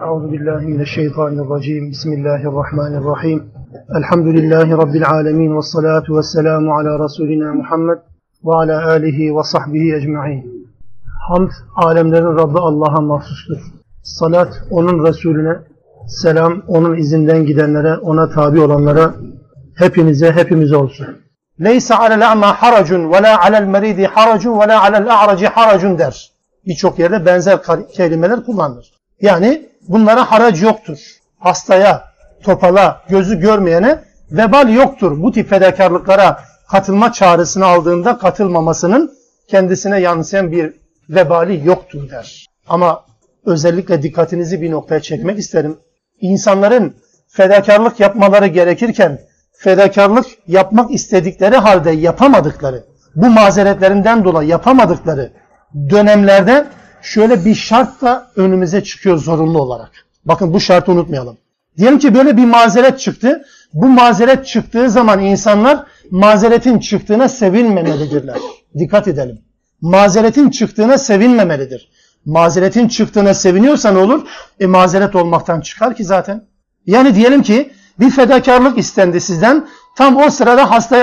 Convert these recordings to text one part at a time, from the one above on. Euzubillahimineşşeytanirracim. Bismillahirrahmanirrahim. Elhamdülillahi Rabbil alemin. Vessalatu vesselamu ala Resulina Muhammed ve ala alihi ve sahbihi ecma'in. Hamd, alemlerin Rabbi Allah'a mahsustur. Salat, onun Resulüne, selam, onun izinden gidenlere, ona tabi olanlara, hepinize, hepimize olsun. Leysa alel a'ma haracun ve la alel meridi haracun ve la alel a'raci haracun der. Birçok yerde benzer kelimeler kullanılır. Yani bunlara harac yoktur. Hastaya, topala, gözü görmeyene vebal yoktur. Bu tip fedakarlıklara katılma çağrısını aldığında katılmamasının kendisine yansıyan bir vebali yoktur der. Ama özellikle dikkatinizi bir noktaya çekmek isterim. İnsanların fedakarlık yapmaları gerekirken fedakarlık yapmak istedikleri halde yapamadıkları, bu mazeretlerinden dolayı yapamadıkları dönemlerde şöyle bir şartla önümüze çıkıyor zorunlu olarak. Bakın bu şartı unutmayalım. Diyelim ki böyle bir mazeret çıktı. Bu mazeret çıktığı zaman insanlar mazeretin çıktığına sevinmemelidirler. Dikkat edelim. Mazeretin çıktığına sevinmemelidir. Mazeretin çıktığına seviniyorsa ne olur? Mazeret olmaktan çıkar ki zaten. Yani diyelim ki bir fedakarlık istendi sizden. Tam o sırada hasta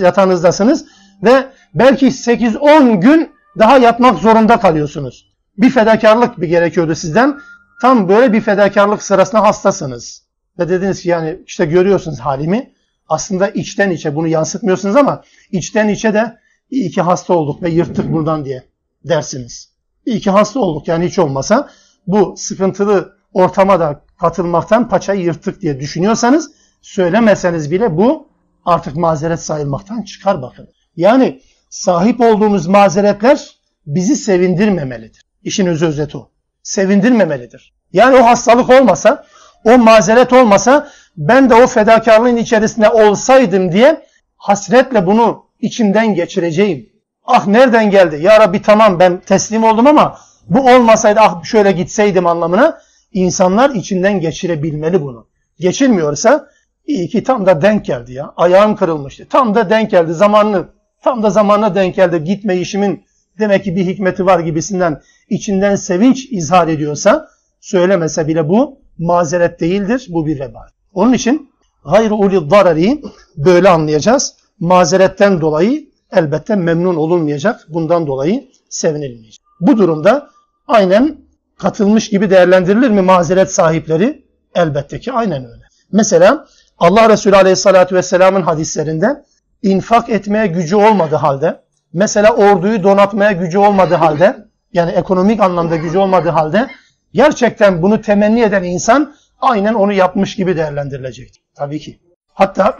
yatağınızdasınız ve belki 8-10 gün daha yatmak zorunda kalıyorsunuz. Bir fedakarlık gerekiyordu sizden. Tam böyle bir fedakarlık sırasında hastasınız. Ve dediniz ki yani işte görüyorsunuz halimi. Aslında içten içe bunu yansıtmıyorsunuz ama içten içe de iyi ki hasta olduk ve yırttık buradan diye dersiniz. İyi ki hasta olduk yani hiç olmasa bu sıkıntılı ortama da katılmaktan paçayı yırttık diye düşünüyorsanız söylemeseniz bile bu artık mazeret sayılmaktan çıkar bakın. Yani sahip olduğumuz mazeretler bizi sevindirmemelidir. İşin özeti o. Sevindirmemelidir. Yani o hastalık olmasa, o mazeret olmasa ben de o fedakarlığın içerisinde olsaydım diye hasretle bunu içimden geçireceğim. Ah nereden geldi? Ya Rabbi tamam ben teslim oldum ama bu olmasaydı ah şöyle gitseydim anlamına insanlar içinden geçirebilmeli bunu. Geçirmiyorsa iyi ki tam da denk geldi ya. Ayağım kırılmıştı. Tam da denk geldi zamanını. Tam da zamana denk geldi gitme işimin demek ki bir hikmeti var gibisinden içinden sevinç izhar ediyorsa söylemese bile bu mazeret değildir. Bu bir vebal. Onun için gayru ulil darari böyle anlayacağız. Mazeretten dolayı elbette memnun olunmayacak. Bundan dolayı sevinilmeyecek. Bu durumda aynen katılmış gibi değerlendirilir mi mazeret sahipleri? Elbette ki aynen öyle. Mesela Allah Resulü Aleyhisselatü Vesselam'ın hadislerinde infak etmeye gücü olmadığı halde, mesela orduyu donatmaya gücü olmadığı halde, yani ekonomik anlamda gücü olmadığı halde, gerçekten bunu temenni eden insan aynen onu yapmış gibi değerlendirilecektir. Tabii ki. Hatta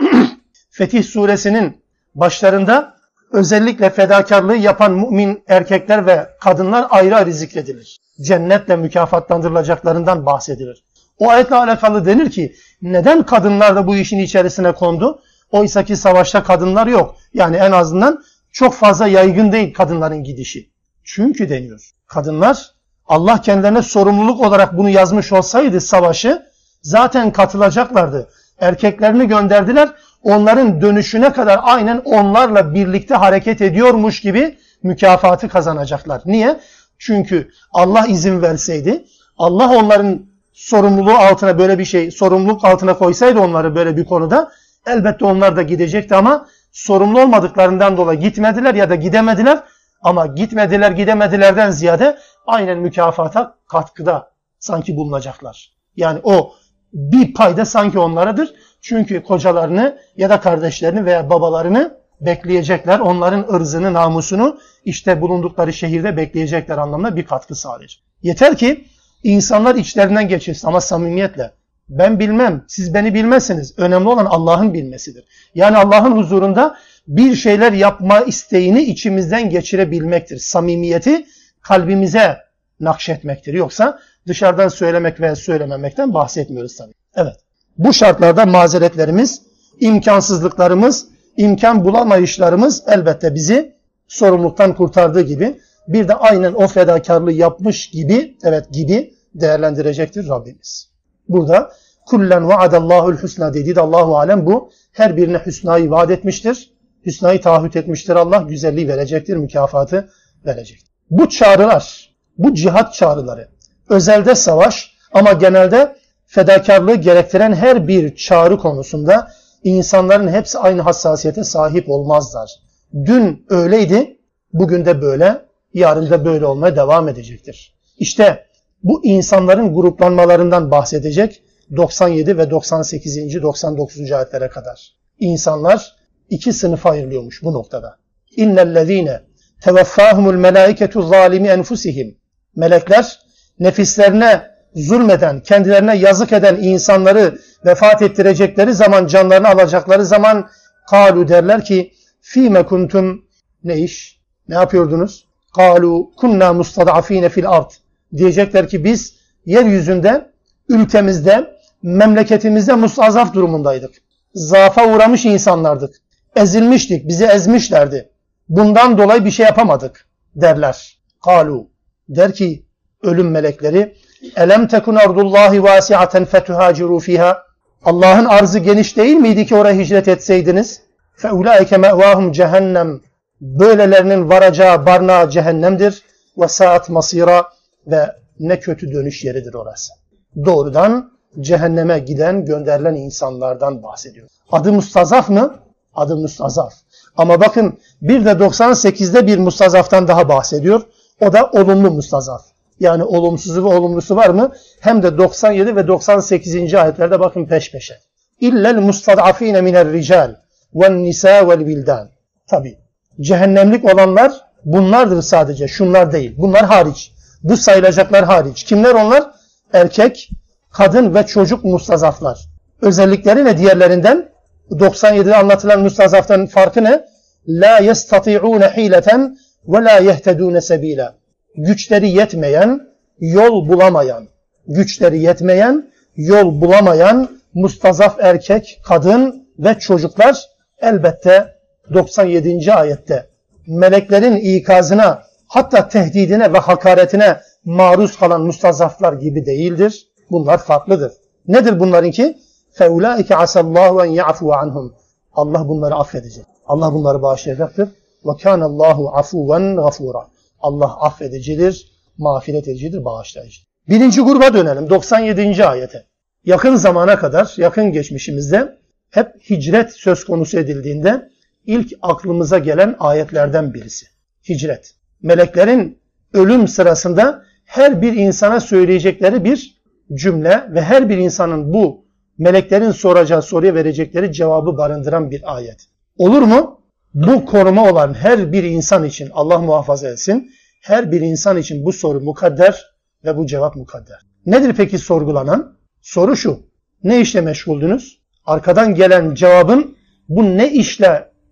Fetih Suresinin başlarında özellikle fedakarlığı yapan mümin erkekler ve kadınlar ayrı ayrı zikredilir. Cennetle mükafatlandırılacaklarından bahsedilir. O ayetle alakalı denir ki, neden kadınlar da bu işin içerisine kondu? Oysa ki savaşta kadınlar yok. Yani en azından çok fazla yaygın değil kadınların gidişi. Çünkü deniyor. Kadınlar Allah kendilerine sorumluluk olarak bunu yazmış olsaydı savaşı zaten katılacaklardı. Erkeklerini gönderdiler. Onların dönüşüne kadar aynen onlarla birlikte hareket ediyormuş gibi mükafatı kazanacaklar. Niye? Çünkü Allah izin verseydi, Allah onların sorumluluğu altına böyle bir şey, sorumluluk altına koysaydı onları böyle bir konuda elbette onlar da gidecekti ama sorumlu olmadıklarından dolayı gitmediler ya da gidemediler. Ama gitmediler gidemedilerden ziyade aynen mükafata katkıda sanki bulunacaklar. Yani o bir payda sanki onlaradır. Çünkü kocalarını ya da kardeşlerini veya babalarını bekleyecekler. Onların ırzını, namusunu işte bulundukları şehirde bekleyecekler anlamına bir katkı sağlayacak. Yeter ki insanlar içlerinden geçirsin ama samimiyetle. Ben bilmem, siz beni bilmezsiniz. Önemli olan Allah'ın bilmesidir. Yani Allah'ın huzurunda bir şeyler yapma isteğini içimizden geçirebilmektir. Samimiyeti kalbimize nakşetmektir. Yoksa dışarıdan söylemek veya söylememekten bahsetmiyoruz tabii. Evet. Bu şartlarda mazeretlerimiz, imkansızlıklarımız, imkan bulamayışlarımız elbette bizi sorumluluktan kurtardığı gibi bir de aynen o fedakarlığı yapmış gibi, evet gibi değerlendirecektir Rabbimiz. Burada kullen vaadallahu'l husna dediği de Allahu alem bu. Her birine hüsnayı vaat etmiştir. Hüsnayı taahhüt etmiştir Allah. Güzelliği verecektir, mükafatı verecektir. Bu çağrılar, bu cihat çağrıları, özelde savaş, Ama genelde fedakarlığı gerektiren her bir çağrı konusunda insanların hepsi aynı hassasiyete sahip olmazlar. Dün öyleydi, bugün de böyle, yarın da böyle olmaya devam edecektir. İşte bu insanların gruplanmalarından bahsedecek 97 ve 98. 99. ayetlere kadar. İnsanlar iki sınıfa ayrılıyormuş bu noktada. İnnellezîne tevaffâhumul melâiketu zâlimi enfusihim. Melekler nefislerine zulmeden, kendilerine yazık eden insanları vefat ettirecekleri zaman, canlarını alacakları zaman kâlu derler ki fîme kuntum, ne iş, ne yapıyordunuz? Kâlu kunnâ mustad'afîne fil ard. Diyecekler ki biz yeryüzünde, ülkemizde, memleketimizde mustazaf durumundaydık. Zaafa uğramış insanlardık. Ezilmiştik, bizi ezmişlerdi. Bundan dolayı bir şey yapamadık derler. Kâlu, der ki ölüm melekleri, elem tekun ardullahi vasiaten fetuhaciru fiha. Allah'ın arzı geniş değil miydi ki oraya hicret etseydiniz? Fe ulaike me'vahum cehennem. Böylelerinin varacağı barnağı cehennemdir. Ve saat masira, ve ne kötü dönüş yeridir orası. Doğrudan cehenneme giden, gönderilen insanlardan bahsediyor. Adı mustazaf mı? Adı mustazaf. Ama bakın bir de 98'de bir mustazaftan daha bahsediyor. O da olumlu mustazaf. Yani olumsuzu ve olumlusu var mı? Hem de 97 ve 98. ayetlerde bakın peş peşe. İllel mustad'afine minel rical vel nisa vel bildan. Tabii cehennemlik olanlar bunlardır sadece. Şunlar değil. Bunlar hariç. Bu sayılacaklar hariç. Kimler onlar? Erkek, kadın ve çocuk mustazaflar. Özellikleri ne diğerlerinden? 97'de anlatılan mustazaftan farkı ne? La yestati'ûne hileten ve la yehtedûne sebîlâ. Güçleri yetmeyen, yol bulamayan, mustazaf erkek, kadın ve çocuklar elbette 97. ayette meleklerin ikazına, hatta tehdidine ve hakaretine maruz kalan mustazaflar gibi değildir. Bunlar farklıdır. Nedir bunlarınki? فَاُولَٰئِكَ عَسَى اللّٰهُ اَنْ يَعْفُوَ عَنْهُمْ. Allah bunları affedecek. Allah bunları bağışlayacaktır. وَكَانَ اللّٰهُ عَفُوًا غَفُورًا. Allah affedicidir, mağfiret edicidir, bağışlayıcıdır. Birinci gruba dönelim, 97. ayete. Yakın zamana kadar, yakın geçmişimizde hep hicret söz konusu edildiğinde ilk aklımıza gelen ayetlerden birisi. Hicret. Meleklerin ölüm sırasında her bir insana söyleyecekleri bir cümle ve her bir insanın bu meleklerin soracağı soruya verecekleri cevabı barındıran bir ayet. Olur mu? Bu koruma olan her bir insan için, Allah muhafaza etsin, her bir insan için bu soru mukadder ve bu cevap mukadder. Nedir peki sorgulanan? Soru şu, ne işle meşguldünüz? Arkadan gelen cevabın bu ne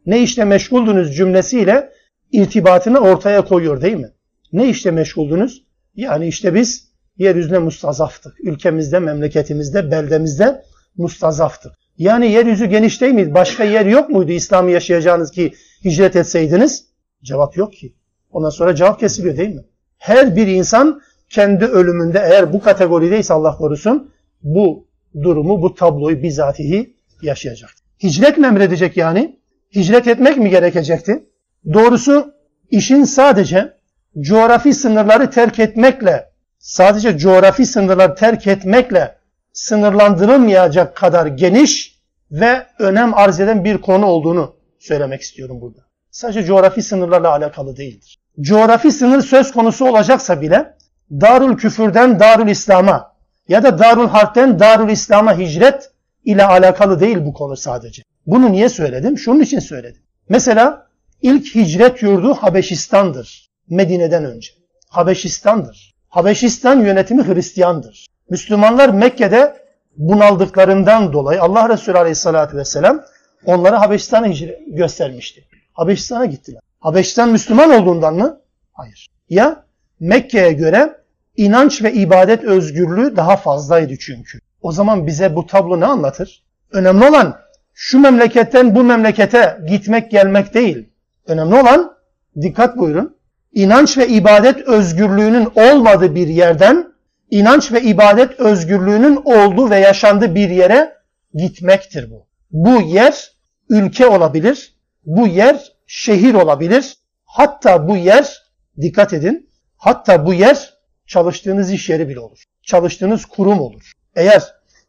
işle meşguldünüz cümlesiyle irtibatını ortaya koyuyor değil mi? Ne işle meşguldünüz? Yani işte biz yeryüzüne mustazaftık. Ülkemizde, memleketimizde, beldemizde mustazaftık. Yani yeryüzü geniş değil miydi? Başka yer yok muydu İslam'ı yaşayacağınız ki hicret etseydiniz? Cevap yok ki. Ondan sonra cevap kesiliyor değil mi? Her bir insan kendi ölümünde, eğer bu kategorideyse Allah korusun, bu durumu, bu tabloyu bizatihi yaşayacak. Hicret mi emredecek yani? Hicret etmek mi gerekecekti? Doğrusu işin sadece coğrafi sınırları terk etmekle, sınırlandırılmayacak kadar geniş ve önem arz eden bir konu olduğunu söylemek istiyorum burada. Sadece coğrafi sınırlarla alakalı değildir. Coğrafi sınır söz konusu olacaksa bile Darül Küfür'den Darül İslam'a ya da Darül Harp'ten Darül İslam'a hicret ile alakalı değil bu konu sadece. Bunu niye söyledim? Şunun için söyledim. Mesela ilk hicret yurdu Habeşistan'dır. Medine'den önce. Habeşistan'dır. Habeşistan yönetimi Hristiyan'dır. Müslümanlar Mekke'de bunaldıklarından dolayı Allah Resulü Aleyhisselatü Vesselam onları Habeşistan'a göstermişti. Habeşistan'a gittiler. Habeşistan Müslüman olduğundan mı? Hayır. Ya Mekke'ye göre inanç ve ibadet özgürlüğü daha fazlaydı çünkü. O zaman bize bu tablo ne anlatır? Önemli olan şu memleketten bu memlekete gitmek gelmek değil. Önemli olan, dikkat buyurun, inanç ve ibadet özgürlüğünün olmadığı bir yerden inanç ve ibadet özgürlüğünün olduğu ve yaşandığı bir yere gitmektir bu. Bu yer ülke olabilir, bu yer şehir olabilir, hatta bu yer, dikkat edin, çalıştığınız iş yeri bile olur. Çalıştığınız kurum olur. Eğer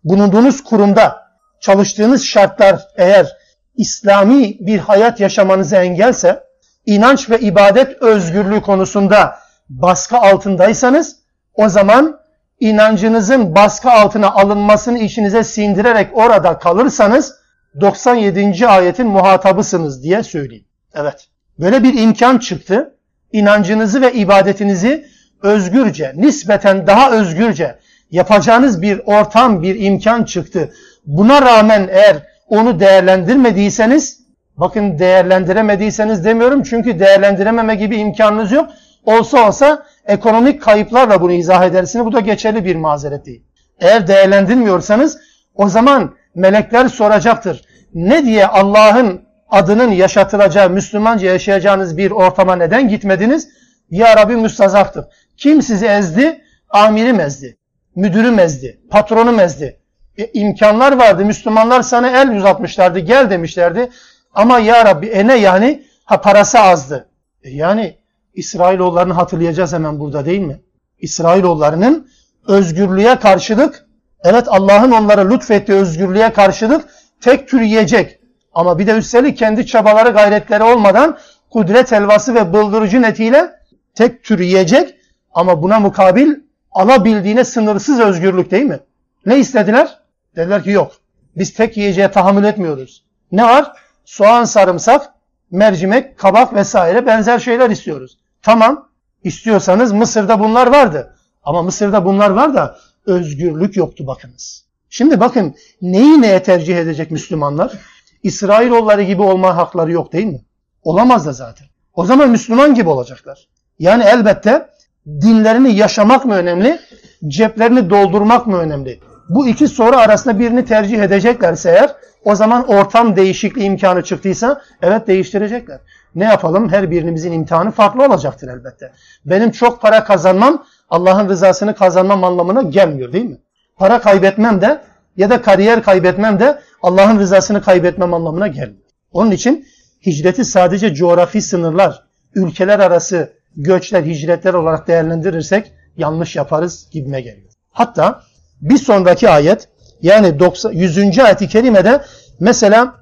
bulunduğunuz kurumda çalıştığınız şartlar eğer İslami bir hayat yaşamanızı engelse, inanç ve ibadet özgürlüğü konusunda baskı altındaysanız, o zaman inancınızın baskı altına alınmasını işinize sindirerek orada kalırsanız 97. ayetin muhatabısınız diye söyleyeyim. Evet, böyle bir imkan çıktı. İnancınızı ve ibadetinizi özgürce, nispeten daha özgürce yapacağınız bir ortam, bir imkan çıktı. Buna rağmen eğer onu değerlendirmediyseniz, bakın değerlendiremediyseniz demiyorum çünkü değerlendirememe gibi imkanınız yok. Olsa olsa ekonomik kayıplarla bunu izah edersiniz. Bu da geçerli bir mazeret değil. Eğer değerlendirmiyorsanız o zaman melekler soracaktır. Ne diye Allah'ın adının yaşatılacağı, Müslümanca yaşayacağınız bir ortama neden gitmediniz? Ya Rabbi müstazaktır. Kim sizi ezdi? Amirim ezdi, müdürüm ezdi, patronum ezdi. İmkanlar vardı. Müslümanlar sana el uzatmışlardı. Gel demişlerdi. Ama ya Rabbi ne yani? Ha parası azdı. Yani İsrailoğullarını hatırlayacağız hemen burada değil mi? İsrailoğullarının özgürlüğe karşılık, evet Allah'ın onlara lütfettiği özgürlüğe karşılık tek tür yiyecek. Ama bir de üstelik kendi çabaları gayretleri olmadan kudret helvası ve bıldırıcın etiyle tek tür yiyecek. Ama buna mukabil alabildiğine sınırsız özgürlük değil mi? Ne istediler? Dediler ki yok. Biz tek yiyeceğe tahammül etmiyoruz. Ne var? Soğan, sarımsak, mercimek, kabak vesaire benzer şeyler istiyoruz. Tamam, istiyorsanız Mısır'da bunlar vardı. Ama Mısır'da bunlar var da özgürlük yoktu bakınız. Şimdi bakın neyi neye tercih edecek Müslümanlar? İsrailoğulları gibi olma hakları yok değil mi? Olamaz da zaten. O zaman Müslüman gibi olacaklar. Yani elbette dinlerini yaşamak mı önemli, ceplerini doldurmak mı önemli? Bu iki soru arasında birini tercih edeceklerse eğer, o zaman ortam değişikliği imkanı çıktıysa evet değiştirecekler. Ne yapalım? Her birimizin imtihanı farklı olacaktır elbette. Benim çok para kazanmam, Allah'ın rızasını kazanmam anlamına gelmiyor değil mi? Para kaybetmem de ya da kariyer kaybetmem de Allah'ın rızasını kaybetmem anlamına gelmiyor. Onun için hicreti sadece coğrafi sınırlar, ülkeler arası göçler, hicretler olarak değerlendirirsek yanlış yaparız gibime geliyor. Hatta bir sonraki ayet yani 100. ayet-i kerimede mesela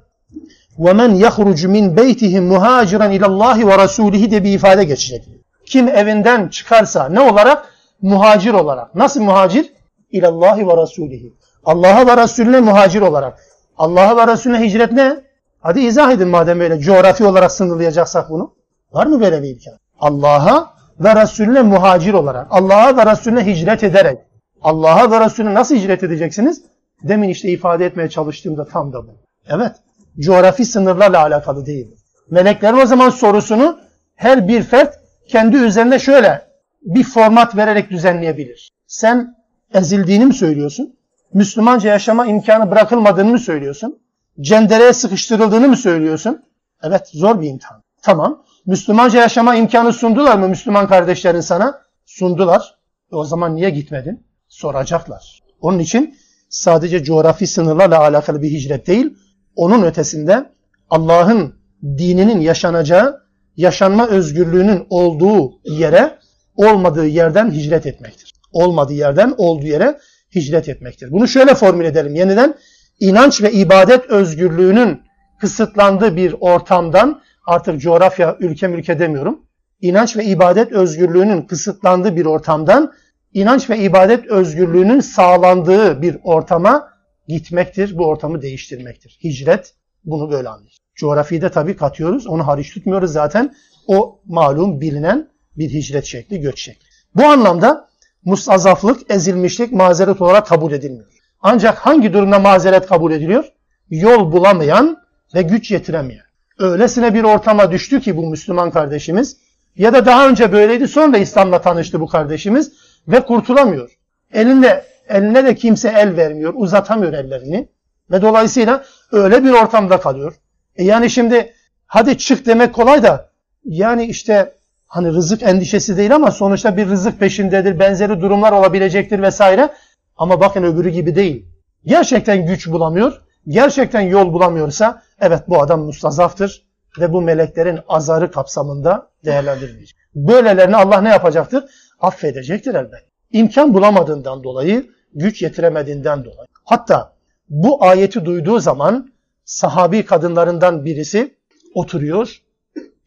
وَمَنْ يَخْرُجُ مِنْ بَيْتِهِ مُهَاجِرًا اِلَى اللّٰهِ وَرَسُولِهِ de bir ifade geçecek. Kim evinden çıkarsa ne olarak? Muhacir olarak. Nasıl muhacir? اِلَى اللّٰهِ وَرَسُولِهِ. Allah'a ve Resulüne muhacir olarak. Allah'a ve Resulüne hicret ne? Hadi izah edin madem böyle coğrafi olarak sınırlayacaksak bunu. Var mı böyle bir imkan? Allah'a ve Resulüne muhacir olarak. Allah'a ve Resulüne hicret ederek. Allah'a ve Resulüne nasıl hicret edeceksiniz? Demin işte ifade etmeye çalıştığımda tam da bu. Evet, coğrafi sınırlarla alakalı değil. Meleklerin o zaman sorusunu her bir fert kendi üzerinde şöyle bir format vererek düzenleyebilir. Sen ezildiğini mi söylüyorsun? Müslümanca yaşama imkanı bırakılmadığını mı söylüyorsun? Cendereye sıkıştırıldığını mı söylüyorsun? Evet, zor bir imtihan. Tamam. Müslümanca yaşama imkanı sundular mı Müslüman kardeşlerin sana? Sundular. O zaman niye gitmedin? Soracaklar. Onun için sadece coğrafi sınırlarla alakalı bir hicret değil, onun ötesinde Allah'ın dininin yaşanacağı, yaşanma özgürlüğünün olduğu yere, olmadığı yerden hicret etmektir. Olmadığı yerden olduğu yere hicret etmektir. Bunu şöyle formüle edelim. Yeniden inanç ve ibadet özgürlüğünün kısıtlandığı bir ortamdan, artık coğrafya, ülke demiyorum, inanç ve ibadet özgürlüğünün kısıtlandığı bir ortamdan, İnanç ve ibadet özgürlüğünün sağlandığı bir ortama gitmektir. Bu ortamı değiştirmektir. Hicret bunu böyle anlıyor. Coğrafiyi de tabii katıyoruz. Onu hariç tutmuyoruz zaten. O malum bilinen bir hicret şekli, göç şekli. Bu anlamda mustazaflık, ezilmişlik mazeret olarak kabul edilmiyor. Ancak hangi durumda mazeret kabul ediliyor? Yol bulamayan ve güç yetiremeyen. Öylesine bir ortama düştü ki bu Müslüman kardeşimiz ya da daha önce böyleydi sonra İslam'la tanıştı bu kardeşimiz. Ve kurtulamıyor. Eline de kimse el vermiyor. Uzatamıyor ellerini. Ve dolayısıyla öyle bir ortamda kalıyor. Yani şimdi hadi çık demek kolay da yani işte hani rızık endişesi değil ama sonuçta bir rızık peşindedir. Benzeri durumlar olabilecektir vesaire. Ama bakın öbürü gibi değil. Gerçekten güç bulamıyor. Gerçekten yol bulamıyorsa evet bu adam mustazaftır. Ve bu meleklerin azarı kapsamında değerlendirilecek. Böylelerine Allah ne yapacaktır? Affedecektir elbette. imkan bulamadığından dolayı, güç yetiremediğinden dolayı. Hatta bu ayeti duyduğu zaman sahabi kadınlarından birisi oturuyor.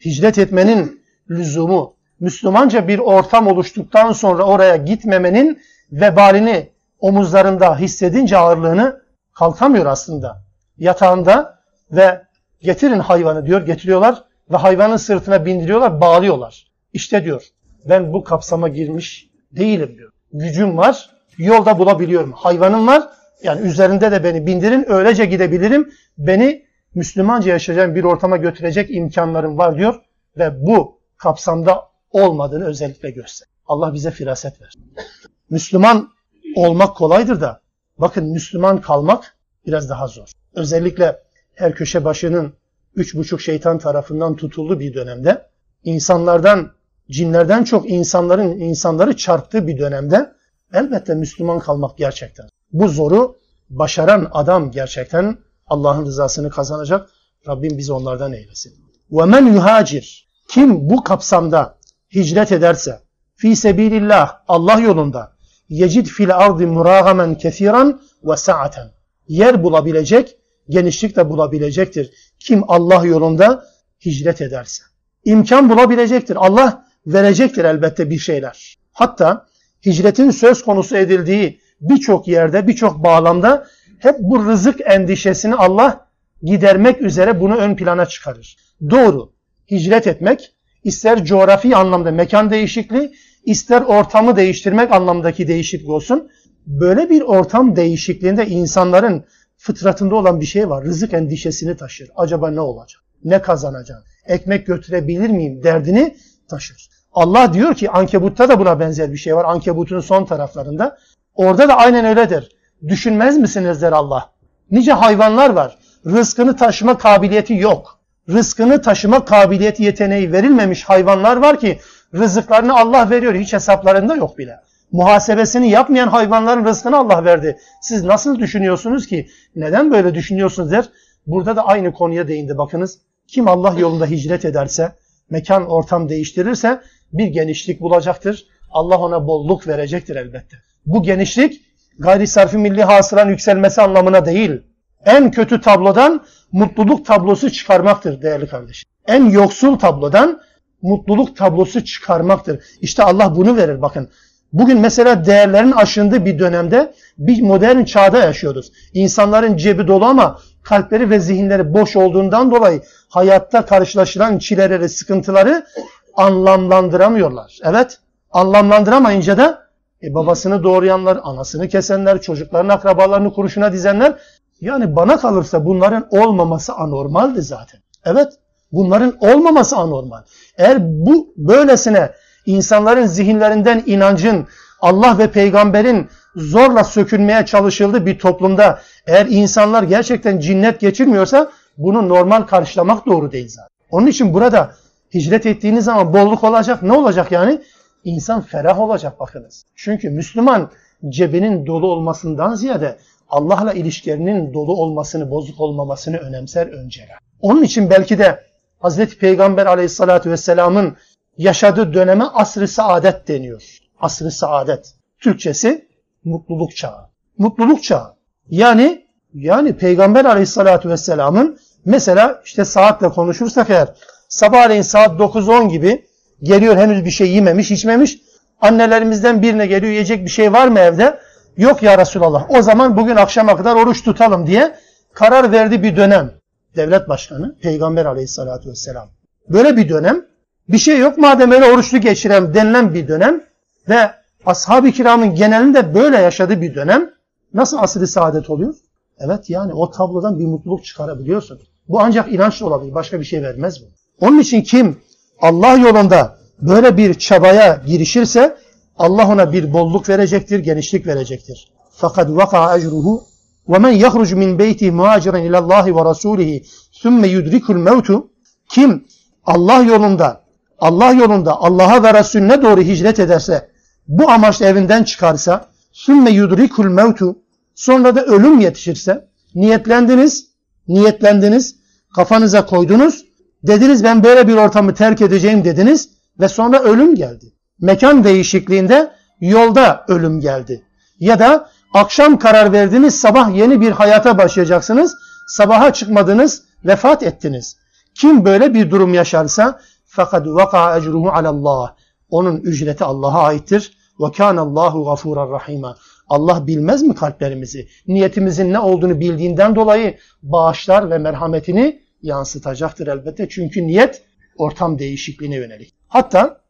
Hicret etmenin lüzumu, Müslümanca bir ortam oluştuktan sonra oraya gitmemenin vebalini omuzlarında hissedince ağırlığını kalkamıyor aslında. Yatağında ve getirin hayvanı diyor, getiriyorlar ve hayvanın sırtına bindiriyorlar, bağlıyorlar. İşte diyor, ben bu kapsama girmiş değilim diyor. Gücüm var, yolda bulabiliyorum. Hayvanım var, yani üzerinde de beni bindirin, öylece gidebilirim. Beni Müslümanca yaşayacağım bir ortama götürecek imkanlarım var diyor ve bu kapsamda olmadığını özellikle göster. Allah bize firaset versin. Müslüman olmak kolaydır da, bakın Müslüman kalmak biraz daha zor. Özellikle her köşe başının 3,5 şeytan tarafından tutulduğu bir dönemde, insanlardan, cinlerden çok insanları çarptığı bir dönemde elbette Müslüman kalmak gerçekten. Bu zoru başaran adam gerçekten Allah'ın rızasını kazanacak. Rabbim bizi onlardan eylesin. وَمَنْ يُهَاجِرْ Kim bu kapsamda hicret ederse, fi sebilillah, Allah yolunda, yecid fil ardi muragamen kesiran ve sa'aten, yer bulabilecek, genişlik de bulabilecektir. Kim Allah yolunda hicret ederse. İmkan bulabilecektir. Allah verecektir elbette bir şeyler. Hatta hicretin söz konusu edildiği birçok yerde, birçok bağlamda hep bu rızık endişesini Allah gidermek üzere bunu ön plana çıkarır. Doğru, hicret etmek, ister coğrafi anlamda mekan değişikliği, ister ortamı değiştirmek anlamdaki değişiklik olsun. Böyle bir ortam değişikliğinde insanların fıtratında olan bir şey var. Rızık endişesini taşır. Acaba ne olacak? Ne kazanacağım? Ekmek götürebilir miyim? Derdini taşır. Allah diyor ki Ankebut'ta da buna benzer bir şey var. Ankebut'un son taraflarında. Orada da aynen öyledir. Düşünmez misiniz der Allah. Nice hayvanlar var. Rızkını taşıma kabiliyeti yok. Rızkını taşıma kabiliyeti, yeteneği verilmemiş hayvanlar var ki rızıklarını Allah veriyor. Hiç hesaplarında yok bile. Muhasebesini yapmayan hayvanların rızkını Allah verdi. Siz nasıl düşünüyorsunuz ki? Neden böyle düşünüyorsunuz der. Burada da aynı konuya değindi bakınız. Kim Allah yolunda hicret ederse, mekan ortam değiştirirse bir genişlik bulacaktır. Allah ona bolluk verecektir elbette. Bu genişlik gayri sarfi milli hasılanın yükselmesi anlamına değil. En kötü tablodan mutluluk tablosu çıkarmaktır değerli kardeşim. En yoksul tablodan mutluluk tablosu çıkarmaktır. İşte Allah bunu verir bakın. Bugün mesela değerlerin aşındığı bir dönemde, bir modern çağda yaşıyoruz. İnsanların cebi dolu ama kalpleri ve zihinleri boş olduğundan dolayı hayatta karşılaşılan çileleri, sıkıntıları anlamlandıramıyorlar. Evet, anlamlandıramayınca da babasını doğrayanlar, anasını kesenler, çocukların akrabalarını kurşuna dizenler, yani bana kalırsa bunların olmaması anormaldi zaten. Evet, bunların olmaması anormal. Eğer bu böylesine İnsanların zihinlerinden inancın, Allah ve peygamberin zorla sökülmeye çalışıldığı bir toplumda eğer insanlar gerçekten cinnet geçirmiyorsa bunu normal karşılamak doğru değil zaten. Onun için burada hicret ettiğiniz zaman bolluk olacak. Ne olacak yani? İnsan ferah olacak bakınız. Çünkü Müslüman cebinin dolu olmasından ziyade Allah'la ilişkilerinin dolu olmasını, bozuk olmamasını önemser önceler. Onun için belki de Hazreti Peygamber Aleyhisselatü Vesselam'ın yaşadığı döneme asr-ı saadet deniyor. Asr-ı saadet. Türkçesi mutluluk çağı. Mutluluk çağı. Yani Peygamber Aleyhisselatü Vesselam'ın mesela işte saatle konuşursak eğer sabahleyin saat 9-10 gibi geliyor, henüz bir şey yememiş, içmemiş. Annelerimizden birine geliyor, yiyecek bir şey var mı evde? Yok ya Resulallah. O zaman bugün akşama kadar oruç tutalım diye karar verdi bir dönem. Devlet başkanı Peygamber Aleyhisselatü Vesselam. Böyle bir dönem. Bir şey yok madem öyle oruçlu geçirelim denilen bir dönem ve ashab-ı kiramın genelinde böyle yaşadığı bir dönem nasıl asr-ı saadet oluyor? Evet yani o tablodan bir mutluluk çıkarabiliyorsun. Bu ancak inançla olabilir. Başka bir şey vermez bu. Onun için kim Allah yolunda böyle bir çabaya girişirse Allah ona bir bolluk verecektir, genişlik verecektir. Fakat vaka ecruhu ve men yahrucu min beyti muhaciren ilallahi ve rasulihi sümme yudrikul mevtu kim Allah yolunda Allah'a ve Resulüne doğru hicret ederse, bu amaçla evinden çıkarsa, sümme yudrikul mevtu, sonra da ölüm yetişirse, niyetlendiniz, kafanıza koydunuz, dediniz ben böyle bir ortamı terk edeceğim dediniz ve sonra ölüm geldi. Mekan değişikliğinde yolda ölüm geldi. Ya da akşam karar verdiniz, sabah yeni bir hayata başlayacaksınız, sabaha çıkmadınız, vefat ettiniz. Kim böyle bir durum yaşarsa فَقَدْ وَقَعَ اَجْرُهُ عَلَى اللّٰهِ Onun ücreti Allah'a aittir. وَكَانَ اللّٰهُ غَفُورًا رَحِيمًا Allah bilmez mi kalplerimizi? Niyetimizin ne olduğunu bildiğinden dolayı bağışlar ve merhametini yansıtacaktır elbette. Çünkü niyet ortam değişikliğine yönelik. Hatta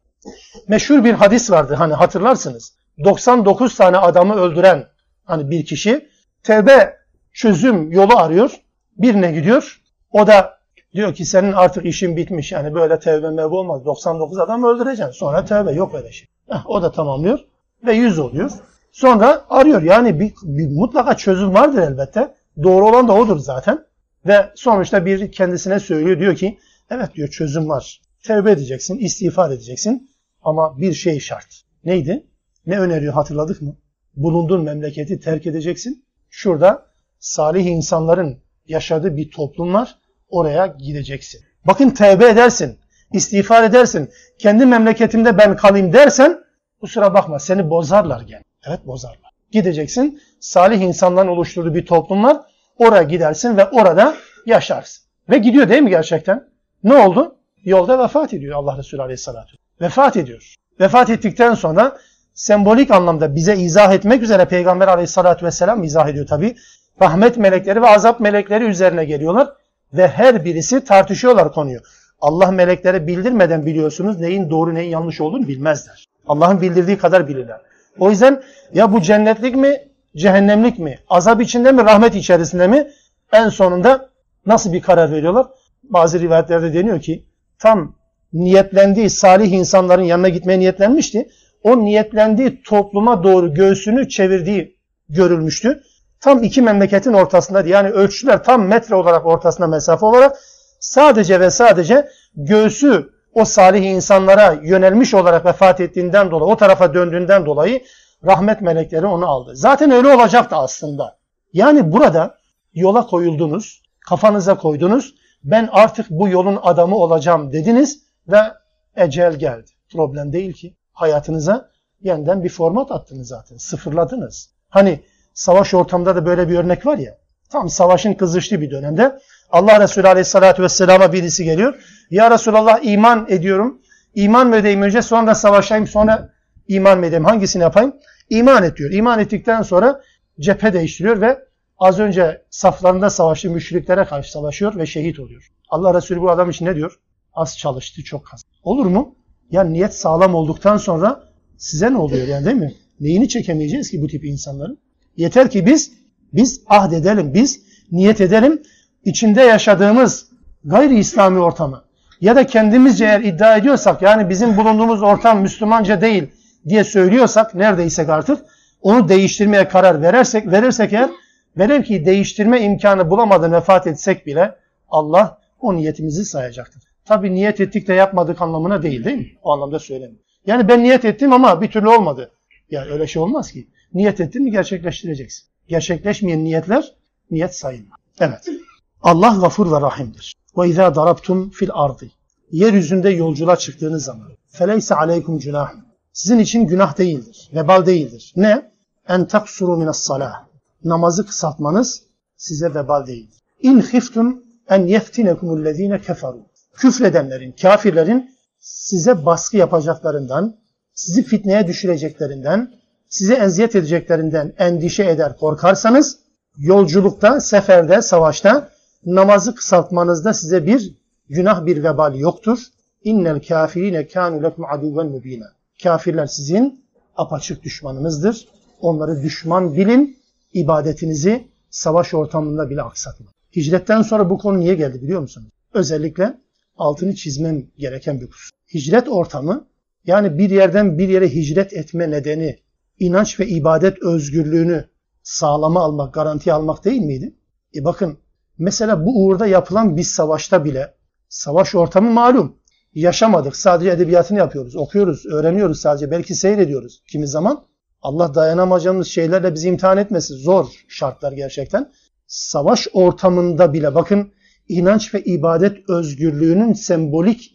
meşhur bir hadis vardı, hani hatırlarsınız. 99 tane adamı öldüren hani bir kişi tevbe çözüm yolu arıyor. Birine gidiyor. O da diyor ki senin artık işin bitmiş. Yani böyle tevbe mevbe olmaz. 99 adam öldüreceksin. Sonra tevbe yok öyle şey. O da tamamlıyor ve 100 oluyor. Sonra arıyor. Yani bir mutlaka çözüm vardır elbette. Doğru olan da odur zaten. Ve sonuçta bir kendisine söylüyor. Diyor ki evet diyor çözüm var. Tevbe edeceksin, istiğfar edeceksin. Ama bir şey şart. Neydi? Ne öneriyor hatırladık mı? Bulunduğun memleketi terk edeceksin. Şurada salih insanların yaşadığı bir toplum var. Oraya gideceksin. Bakın tevbe edersin, istiğfar edersin. Kendi memleketimde ben kalayım dersen kusura bakma seni bozarlar gene. Evet bozarlar. Gideceksin, salih insanların oluşturduğu bir toplum var. Oraya gidersin ve orada yaşarsın. Ve gidiyor değil mi gerçekten? Ne oldu? Yolda vefat ediyor Allah Resulü Aleyhisselatü. Vefat ediyor. Vefat ettikten sonra sembolik anlamda bize izah etmek üzere Peygamber Aleyhisselatü Vesselam izah ediyor tabii. Rahmet melekleri ve azap melekleri üzerine geliyorlar. Ve her birisi tartışıyorlar konuyu. Allah meleklere bildirmeden biliyorsunuz neyin doğru neyin yanlış olduğunu bilmezler. Allah'ın bildirdiği kadar bilirler. O yüzden ya bu cennetlik mi, cehennemlik mi, azap içinde mi, rahmet içerisinde mi? En sonunda nasıl bir karar veriyorlar? Bazı rivayetlerde deniyor ki tam niyetlendiği salih insanların yanına gitmeye niyetlenmişti. O niyetlendiği topluma doğru göğsünü çevirdiği görülmüştü. Tam iki memleketin ortasındaydı. Yani ölçüler tam metre olarak ortasında mesafe olarak sadece ve sadece göğsü o salih insanlara yönelmiş olarak vefat ettiğinden dolayı, o tarafa döndüğünden dolayı rahmet melekleri onu aldı. Zaten öyle olacaktı aslında. Yani burada yola koyuldunuz, kafanıza koydunuz, ben artık bu yolun adamı olacağım dediniz ve ecel geldi. Problem değil ki. Hayatınıza yeniden bir format attınız zaten. Sıfırladınız. Hani savaş ortamında da böyle bir örnek var ya. Tam savaşın kızıştığı bir dönemde Allah Resulü Aleyhisselatü Vesselam'a birisi geliyor. Ya Resulallah iman ediyorum. İman mı edeyim önce sonra savaşayım sonra iman mı edeyim? Hangisini yapayım? İman et diyor. İman ettikten sonra cephe değiştiriyor ve az önce saflarında savaştığı müşriklere karşı savaşıyor ve şehit oluyor. Allah Resulü bu adam için ne diyor? Az çalıştı çok kazandı. Olur mu? Ya niyet sağlam olduktan sonra size ne oluyor yani değil mi? Neyini çekemeyeceğiz ki bu tip insanların? Yeter ki biz ahdedelim, biz niyet edelim. İçinde yaşadığımız gayri İslami ortamı ya da kendimizce eğer iddia ediyorsak yani bizim bulunduğumuz ortam Müslümanca değil diye söylüyorsak neredeysek artık onu değiştirmeye karar verirsek eğer velev ki değiştirme imkanı bulamadan vefat etsek bile Allah o niyetimizi sayacaktır. Tabi niyet ettik de yapmadık anlamına değil değil mi? O anlamda söylemiyorum. Yani ben niyet ettim ama bir türlü olmadı. Yani öyle şey olmaz ki. Niyet ettin mi gerçekleştireceksin. Gerçekleşmeyen niyetler niyet sayılmaz. Evet. Allah gafur ve rahimdir. وَاِذَا دَرَبْتُمْ fil ardi. Yeryüzünde yolculuğa çıktığınız zaman فَلَيْسَ عَلَيْكُمْ جُنَاهٍ Sizin için günah değildir. Vebal değildir. Ne? اَنْ تَقْسُرُوا مِنَ الصَّلَاةِ Namazı kısaltmanız size vebal değildir. اِنْ خِفْتُمْ اَنْ يَفْتِنَكُمُ الَّذ۪ينَ كَفَرُوا Küfredenlerin, kafirlerin size baskı yapacaklarından, sizi fitneye düşüreceklerinden, size eziyet edeceklerinden endişe eder, korkarsanız yolculukta, seferde, savaşta namazı kısaltmanızda size bir günah, bir vebal yoktur. İnnel kafirine kanu lekum aduven mubina. Kafirler sizin apaçık düşmanınızdır. Onları düşman bilin, ibadetinizi savaş ortamında bile aksatmayın. Hicretten sonra bu konu niye geldi biliyor musunuz? Özellikle altını çizmem gereken bir husus. Hicret ortamı yani bir yerden bir yere hicret etme nedeni inanç ve ibadet özgürlüğünü sağlama almak, garantiye almak değil miydi? Bakın mesela bu uğurda yapılan bir savaşta bile savaş ortamı malum. Yaşamadık. Sadece edebiyatını yapıyoruz. Okuyoruz, öğreniyoruz sadece. Belki seyrediyoruz. Kimi zaman Allah dayanamayacağımız şeylerle bizi imtihan etmesin. Zor şartlar gerçekten. Savaş ortamında bile bakın inanç ve ibadet özgürlüğünün sembolik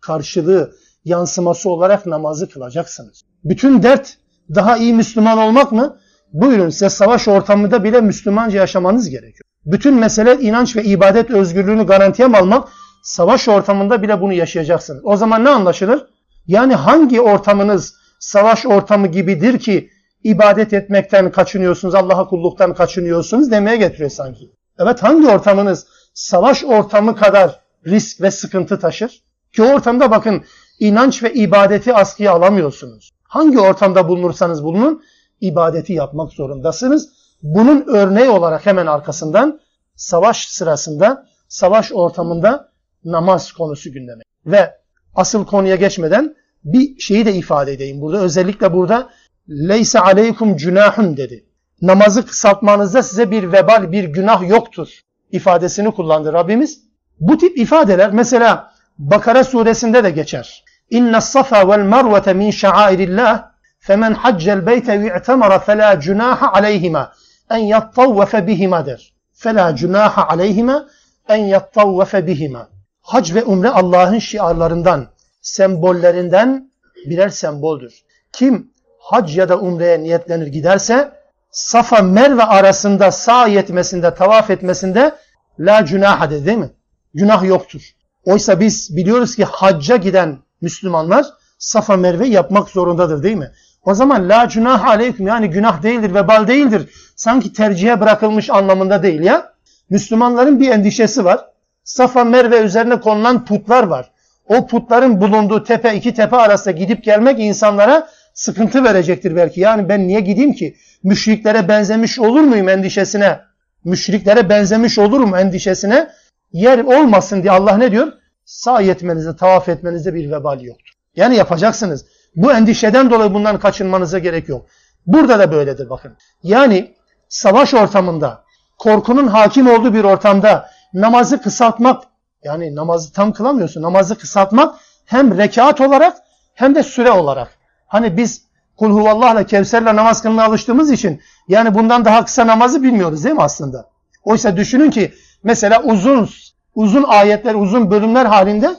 karşılığı, yansıması olarak namazı kılacaksınız. Bütün dert daha iyi Müslüman olmak mı? Buyurun size, savaş ortamında bile Müslümanca yaşamanız gerekiyor. Bütün mesele inanç ve ibadet özgürlüğünü garantiye almak, savaş ortamında bile bunu yaşayacaksınız. O zaman ne anlaşılır? Yani hangi ortamınız savaş ortamı gibidir ki ibadet etmekten kaçınıyorsunuz, Allah'a kulluktan kaçınıyorsunuz demeye getiriyor sanki. Evet, hangi ortamınız savaş ortamı kadar risk ve sıkıntı taşır? Ki o ortamda bakın inanç ve ibadeti askıya alamıyorsunuz. Hangi ortamda bulunursanız bulunun ibadeti yapmak zorundasınız. Bunun örneği olarak hemen arkasından savaş sırasında, savaş ortamında namaz konusu gündeme. Ve asıl konuya geçmeden bir şeyi de ifade edeyim burada. Özellikle burada "Leyse aleykum cünahun" dedi. Namazı kısaltmanızda size bir vebal, bir günah yoktur ifadesini kullandı Rabbimiz. Bu tip ifadeler mesela Bakara suresinde de geçer. "İnne safa vel marvete min şa'airillah femen haccel beyte vi'temara felâ cünaha aleyhima en yattavvefe bihima" der. "Felâ cünaha aleyhima en yattavvefe bihima." Hac ve umre Allah'ın şiarlarından, sembollerinden birer semboldür. Kim hac ya da umreye niyetlenir giderse Safa Merve arasında sa'i etmesinde, tavaf etmesinde la cünaha dedi, değil mi? Günah yoktur. Oysa biz biliyoruz ki hacca giden Müslümanlar Safa Merve yapmak zorundadır, değil mi? O zaman la cünaha aleyküm yani günah değildir, vebal değildir. Sanki tercihe bırakılmış anlamında değil ya. Müslümanların bir endişesi var. Safa Merve üzerine konulan putlar var. O putların bulunduğu tepe, iki tepe arasında gidip gelmek insanlara sıkıntı verecektir belki. Yani ben niye gideyim ki? Müşriklere benzemiş olur muyum endişesine? Müşriklere benzemiş olurum endişesine yer olmasın diye Allah ne diyor? Sa'i etmenizde, tavaf etmenizde bir vebal yoktur. Yani yapacaksınız. Bu endişeden dolayı bundan kaçınmanıza gerek yok. Burada da böyledir bakın. Yani savaş ortamında, korkunun hakim olduğu bir ortamda namazı kısaltmak, yani namazı tam kılamıyorsun, namazı kısaltmak hem rekat olarak hem de süre olarak. Hani biz Kul Huvallah'la, Kevser'le namaz kılmaya alıştığımız için yani bundan daha kısa namazı bilmiyoruz değil mi aslında? Oysa düşünün ki mesela uzun ayetler, uzun bölümler halinde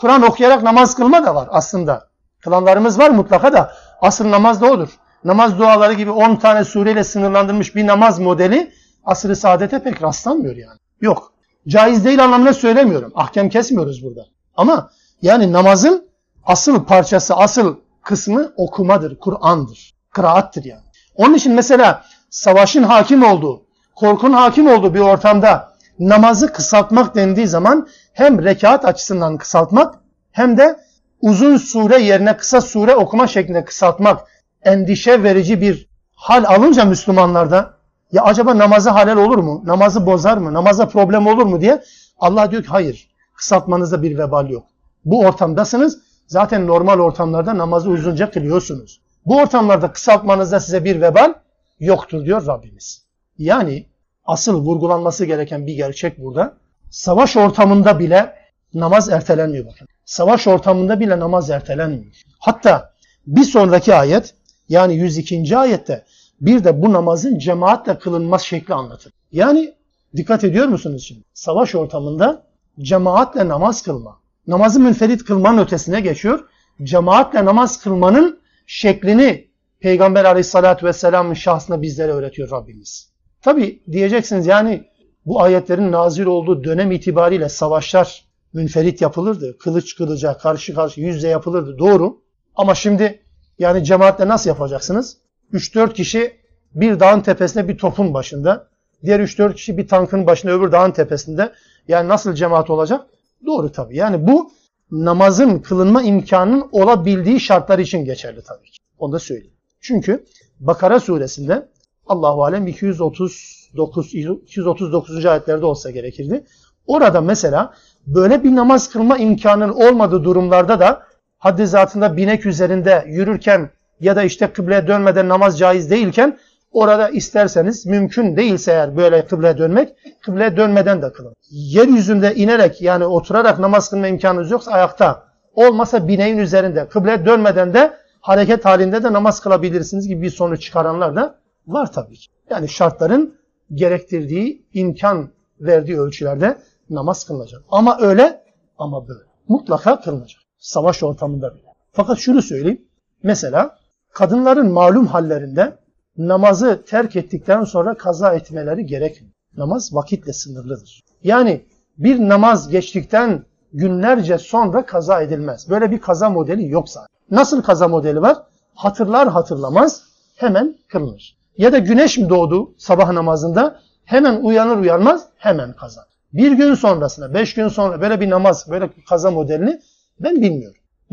Kur'an okuyarak namaz kılma da var aslında. Kılanlarımız var mutlaka da asıl namaz da odur. Namaz duaları gibi 10 tane sureyle sınırlandırılmış bir namaz modeli asr-ı saadete pek rastlanmıyor yani. Yok. Caiz değil anlamına söylemiyorum. Ahkam kesmiyoruz burada. Ama yani namazın asıl parçası, asıl kısmı okumadır, Kur'an'dır, kıraattır yani. Onun için mesela savaşın hakim olduğu, korkun hakim olduğu bir ortamda namazı kısaltmak dendiği zaman hem rekat açısından kısaltmak hem de uzun sure yerine kısa sure okuma şeklinde kısaltmak endişe verici bir hal alınca Müslümanlarda ya acaba namaza halel olur mu, namazı bozar mı, namaza problem olur mu diye Allah diyor ki hayır, kısaltmanızda bir vebal yok. Bu ortamdasınız. Zaten normal ortamlarda namazı uzunca kılıyorsunuz. Bu ortamlarda kısaltmanızda size bir vebal yoktur diyor Rabbimiz. Yani asıl vurgulanması gereken bir gerçek burada. Savaş ortamında bile namaz ertelenmiyor bakın. Savaş ortamında bile namaz ertelenmiyor. Hatta bir sonraki ayet yani 102. ayette bir de bu namazın cemaatle kılınması şekli anlatılır. Yani dikkat ediyor musunuz şimdi? Savaş ortamında cemaatle namaz kılma. Namazı münferit kılmanın ötesine geçiyor. Cemaatle namaz kılmanın şeklini Peygamber Aleyhisselatü Vesselam'ın şahsına bizlere öğretiyor Rabbimiz. Tabi diyeceksiniz yani bu ayetlerin nazil olduğu dönem itibariyle savaşlar münferit yapılırdı. Kılıç kılıca, karşı karşıya, yüzle yapılırdı. Doğru. Ama şimdi yani cemaatle nasıl yapacaksınız? 3-4 kişi bir dağın tepesinde bir topun başında. Diğer 3-4 kişi bir tankın başında öbür dağın tepesinde. Yani nasıl cemaat olacak? Doğru tabii. Yani bu namazın kılınma imkanının olabildiği şartlar için geçerli tabii ki. Onu da söyleyeyim. Çünkü Bakara suresinde Allahu alem 239. ayetlerde olsa gerekirdi. Orada mesela böyle bir namaz kılma imkanının olmadığı durumlarda da haddi zatında binek üzerinde yürürken ya da işte kıbleye dönmeden namaz caiz değilken orada isterseniz mümkün değilse eğer böyle kıbleye dönmek, kıbleye dönmeden de kılın. Yeryüzünde inerek yani oturarak namaz kılma imkanınız yoksa ayakta, olmasa bineğin üzerinde, kıbleye dönmeden de hareket halinde de namaz kılabilirsiniz gibi bir sonuç çıkaranlar da var tabii ki. Yani şartların gerektirdiği, imkan verdiği ölçülerde namaz kılınacak. Ama öyle, ama böyle. Mutlaka kılınacak. Savaş ortamında bile. Fakat şunu söyleyeyim. Mesela kadınların malum hallerinde namazı terk ettikten sonra kaza etmeleri gerekmiyor. Namaz vakitle sınırlıdır. Yani bir namaz geçtikten günlerce sonra kaza edilmez. Böyle bir kaza modeli yok zaten. Nasıl kaza modeli var? Hatırlar hatırlamaz hemen kılınır. Ya da güneş mi doğdu sabah namazında? Hemen uyanır uyanmaz hemen kaza. Bir gün sonrasına, 5 gün sonra böyle bir namaz, böyle bir kaza modelini ben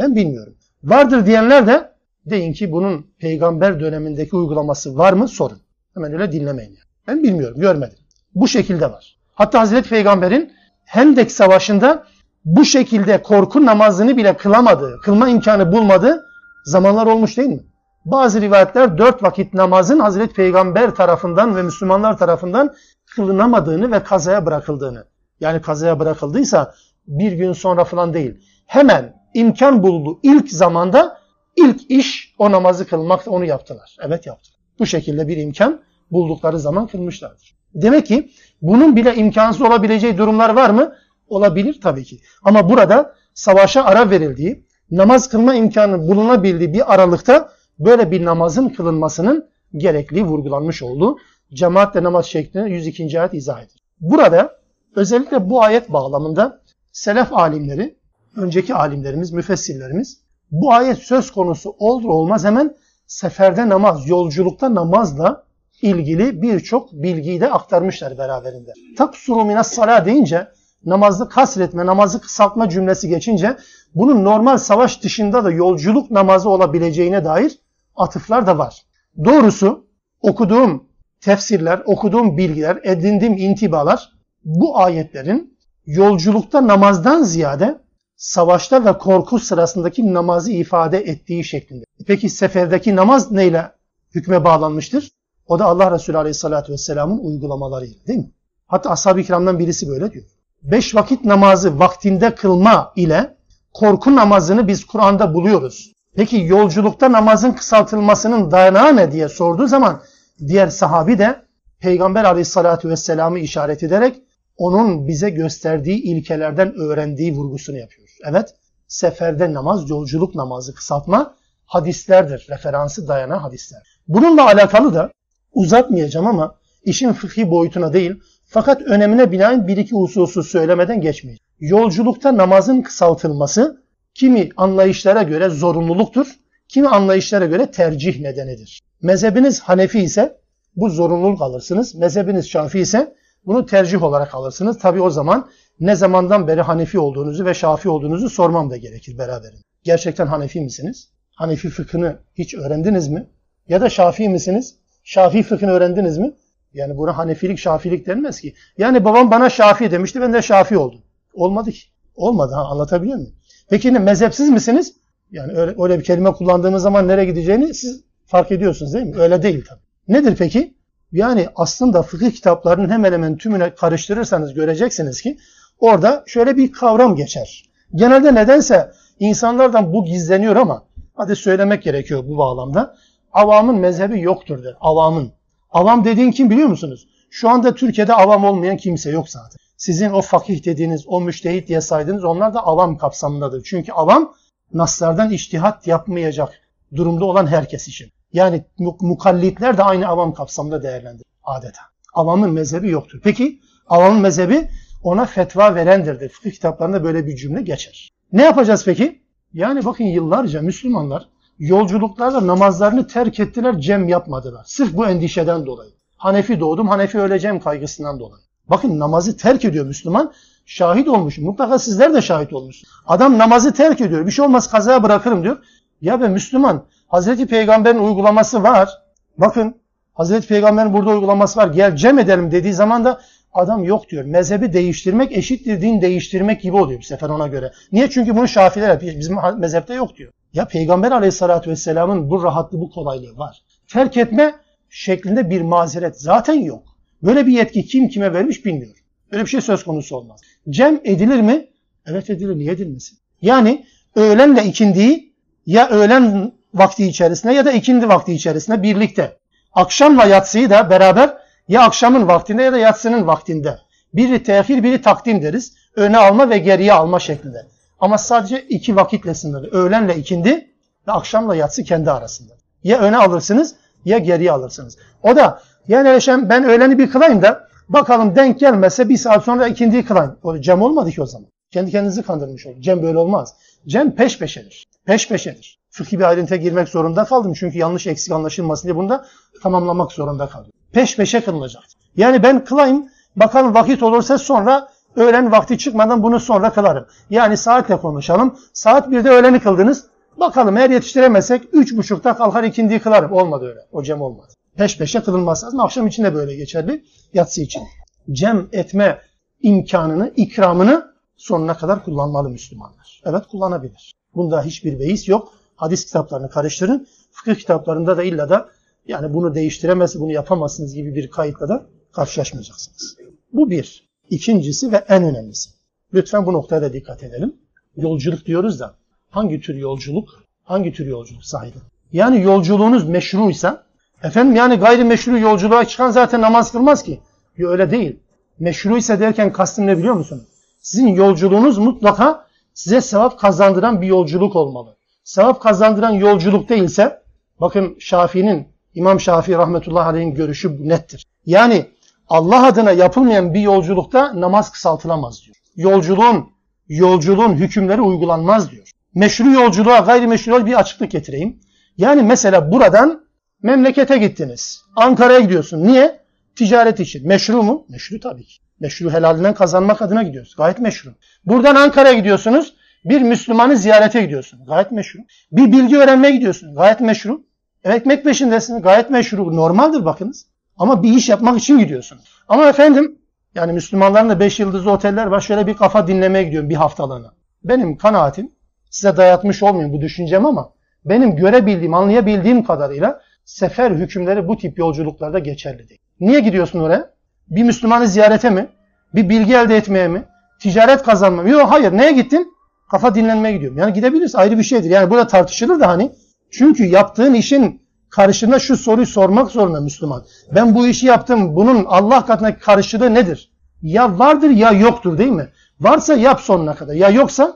bilmiyorum. Vardır diyenler de deyin ki bunun peygamber dönemindeki uygulaması var mı sorun. Hemen öyle dinlemeyin yani. Ben bilmiyorum, görmedim. Bu şekilde var. Hatta Hazreti Peygamber'in Hendek Savaşı'nda bu şekilde korku namazını bile kılamadığı, kılma imkanı bulmadığı zamanlar olmuş değil mi? Bazı rivayetler 4 vakit namazın Hazreti Peygamber tarafından ve Müslümanlar tarafından kılınamadığını ve kazaya bırakıldığını. Yani kazaya bırakıldıysa bir gün sonra falan değil. Hemen imkan bulduğu ilk zamanda ilk iş o namazı kılmak, onu yaptılar. Evet yaptılar. Bu şekilde bir imkan buldukları zaman kılmışlardır. Demek ki bunun bile imkansız olabileceği durumlar var mı? Olabilir tabii ki. Ama burada savaşa ara verildiği, namaz kılma imkanı bulunabildiği bir aralıkta böyle bir namazın kılınmasının gerekliliği vurgulanmış oldu. Cemaatle namaz şeklini 102. ayet izah ediyor. Burada özellikle bu ayet bağlamında selef alimleri, önceki alimlerimiz, müfessirlerimiz bu ayet söz konusu olur olmaz hemen seferde namaz, yolculukta namazla ilgili birçok bilgiyi de aktarmışlar beraberinde. Taksuru minas sala deyince, namazı kasretme, namazı kısaltma cümlesi geçince bunun normal savaş dışında da yolculuk namazı olabileceğine dair atıflar da var. Doğrusu okuduğum tefsirler, okuduğum bilgiler, edindiğim intibalar bu ayetlerin yolculukta namazdan ziyade savaşta ve korku sırasındaki namazı ifade ettiği şeklinde. Peki seferdeki namaz neyle hükme bağlanmıştır? O da Allah Resulü Aleyhisselatü Vesselam'ın uygulamalarıyla değil mi? Hatta ashab-ı kiramdan birisi böyle diyor. 5 vakit namazı vaktinde kılma ile korku namazını biz Kur'an'da buluyoruz. Peki yolculukta namazın kısaltılmasının dayanağı ne diye sorduğu zaman diğer sahabi de Peygamber Aleyhisselatü Vesselam'ı işaret ederek onun bize gösterdiği ilkelerden öğrendiği vurgusunu yapıyor. Evet, seferde namaz, yolculuk namazı kısaltma hadislerdir. Referansı dayanan hadisler. Bununla alakalı da uzatmayacağım ama işin fıkhi boyutuna değil, fakat önemine binaen bir iki hususu söylemeden geçmeyeceğim. Yolculukta namazın kısaltılması kimi anlayışlara göre zorunluluktur, kimi anlayışlara göre tercih nedenidir. Mezhebiniz Hanefi ise bu zorunluluk alırsınız, mezhebiniz Şafii ise bunu tercih olarak alırsınız. Tabi o zaman ne zamandan beri Hanefi olduğunuzu ve Şafii olduğunuzu sormam da gerekir beraberinde. Gerçekten Hanefi misiniz? Hanefi fıkhını hiç öğrendiniz mi? Ya da Şafii misiniz? Şafii fıkhını öğrendiniz mi? Yani buna Hanefilik, Şafiilik denmez ki. Yani babam bana Şafii demişti, ben de Şafii oldum. Olmadı ki. Olmadı, anlatabiliyor muyum? Peki mezhepsiz misiniz? Yani öyle bir kelime kullandığımız zaman nereye gideceğini siz fark ediyorsunuz değil mi? Öyle değil tabii. Nedir peki? Yani aslında fıkıh kitaplarının hemen hemen tümüne karıştırırsanız göreceksiniz ki orada şöyle bir kavram geçer. Genelde nedense insanlardan bu gizleniyor ama hadi söylemek gerekiyor bu bağlamda. Avamın mezhebi yoktur der. Avamın. Avam dediğin kim biliyor musunuz? Şu anda Türkiye'de avam olmayan kimse yok zaten. Sizin o fakih dediğiniz, o müştehit diye saydığınız onlar da avam kapsamındadır. Çünkü avam naslardan içtihat yapmayacak durumda olan herkes için. Yani mukallitler de aynı avam kapsamında değerlendirir adeta. Avamın mezhebi yoktur. Peki avamın mezhebi ona fetva verendir. Fıkıh kitaplarında böyle bir cümle geçer. Ne yapacağız peki? Yani bakın yıllarca Müslümanlar yolculuklarda namazlarını terk ettiler, cem yapmadılar. Sırf bu endişeden dolayı. Hanefi doğdum, Hanefi öleceğim kaygısından dolayı. Bakın namazı terk ediyor Müslüman. Şahit olmuş. Mutlaka sizler de şahit olmuşsunuz. Adam namazı terk ediyor. Bir şey olmaz kazaya bırakırım diyor. Ya be Müslüman, Hazreti Peygamber'in uygulaması var. Bakın Hazreti Peygamber'in burada uygulaması var. Gel cem edelim dediği zaman da adam yok diyor. Mezhebi değiştirmek eşittir din değiştirmek gibi oluyor bu sefer ona göre. Niye? Çünkü bunu Şafiiler yapıyor. Bizim mezhepte yok diyor. Ya Peygamber Aleyhisselatü Vesselam'ın bu rahatlığı, bu kolaylığı var. Terk etme şeklinde bir mazeret zaten yok. Böyle bir yetki kim kime vermiş bilmiyorum. Böyle bir şey söz konusu olmaz. Cem edilir mi? Evet edilir. Niye edilmesin? Yani öğlenle ikindiği ya öğlen vakti içerisinde ya da ikindi vakti içerisinde birlikte. Akşamla yatsıyı da beraber ya akşamın vaktinde ya da yatsının vaktinde. Biri tehir, biri takdim deriz. Öne alma ve geriye alma şeklinde. Ama sadece 2 vakitle sınırlı. Öğlenle ikindi ve akşamla yatsı kendi arasında. Ya öne alırsınız ya geriye alırsınız. O da yani ben öğleni bir kılayım da bakalım denk gelmezse bir saat sonra ikindiyi kılayım. O cem olmadı ki o zaman. Kendi kendinizi kandırmış oldu. Cem böyle olmaz. Cem peş peşedir. Peş peşedir. Fıkhi bir ayrıntıya girmek zorunda kaldım. Çünkü yanlış eksik anlaşılmasın diye bunu da tamamlamak zorunda kaldım. Peş peşe kılınacak. Yani ben kılayım, bakalım vakit olursa sonra öğlen vakti çıkmadan bunu sonra kılarım. Yani saatle konuşalım. Saat 1'de öğleni kıldınız. Bakalım eğer yetiştiremezsek 3.30'da kalkar ikindiyi kılarım. Olmadı öyle. O cem olmaz. Peş peşe kılınmaz lazım. Akşam için de böyle geçerli. Yatsı için. Cem etme imkanını, ikramını sonuna kadar kullanmalı Müslümanlar. Evet kullanabilir. Bunda hiçbir beis yok. Hadis kitaplarını karıştırın. Fıkıh kitaplarında da illa da yani bunu değiştiremezsiniz, bunu yapamazsınız gibi bir kayıtla da karşılaşmayacaksınız. Bu bir. İkincisi ve en önemlisi. Lütfen bu noktaya da dikkat edelim. Yolculuk diyoruz da hangi tür yolculuk? Hangi tür yolculuk sahiden? Yani yolculuğunuz meşruysa efendim yani gayrimeşru yolculuğa çıkan zaten namaz kılmaz ki. Ya öyle değil. Meşruysa derken kastım ne biliyor musunuz? Sizin yolculuğunuz mutlaka size sevap kazandıran bir yolculuk olmalı. Sevap kazandıran yolculuk değilse, bakın Şafii'nin, İmam Şafii rahmetullahi aleyh'in görüşü nettir. Yani Allah adına yapılmayan bir yolculukta namaz kısaltılamaz diyor. Yolculuğun hükümleri uygulanmaz diyor. Meşru yolculuğa, gayrimeşru bir açıklık getireyim. Yani mesela buradan memlekete gittiniz. Ankara'ya gidiyorsun. Niye? Ticaret için. Meşru mu? Meşru tabii ki. Meşru helalinden kazanmak adına gidiyoruz. Gayet meşru. Buradan Ankara'ya gidiyorsunuz. Bir Müslümanı ziyarete gidiyorsun. Gayet meşru. Bir bilgi öğrenmeye gidiyorsun. Gayet meşru. Ekmek peşindesiniz. Gayet meşru. Normaldir bakınız. Ama bir iş yapmak için gidiyorsun. Ama efendim yani Müslümanların da 5 yıldızlı oteller var. Şöyle bir kafa dinlemeye gidiyorum bir haftalığına. Benim kanaatim, size dayatmış olmayayım bu düşüncem ama benim görebildiğim, anlayabildiğim kadarıyla sefer hükümleri bu tip yolculuklarda geçerli değil. Niye gidiyorsun oraya? Bir Müslümanı ziyarete mi? Bir bilgi elde etmeye mi? Ticaret kazanmaya mı? Yok hayır. Neye gittin? Kafa dinlenmeye gidiyorum. Yani gidebilirsin. Ayrı bir şeydir. Yani burada tartışılır da hani. Çünkü yaptığın işin karşılığında şu soruyu sormak zorunda Müslüman. Ben bu işi yaptım. Bunun Allah katındaki karşılığı nedir? Ya vardır ya yoktur değil mi? Varsa yap sonuna kadar. Ya yoksa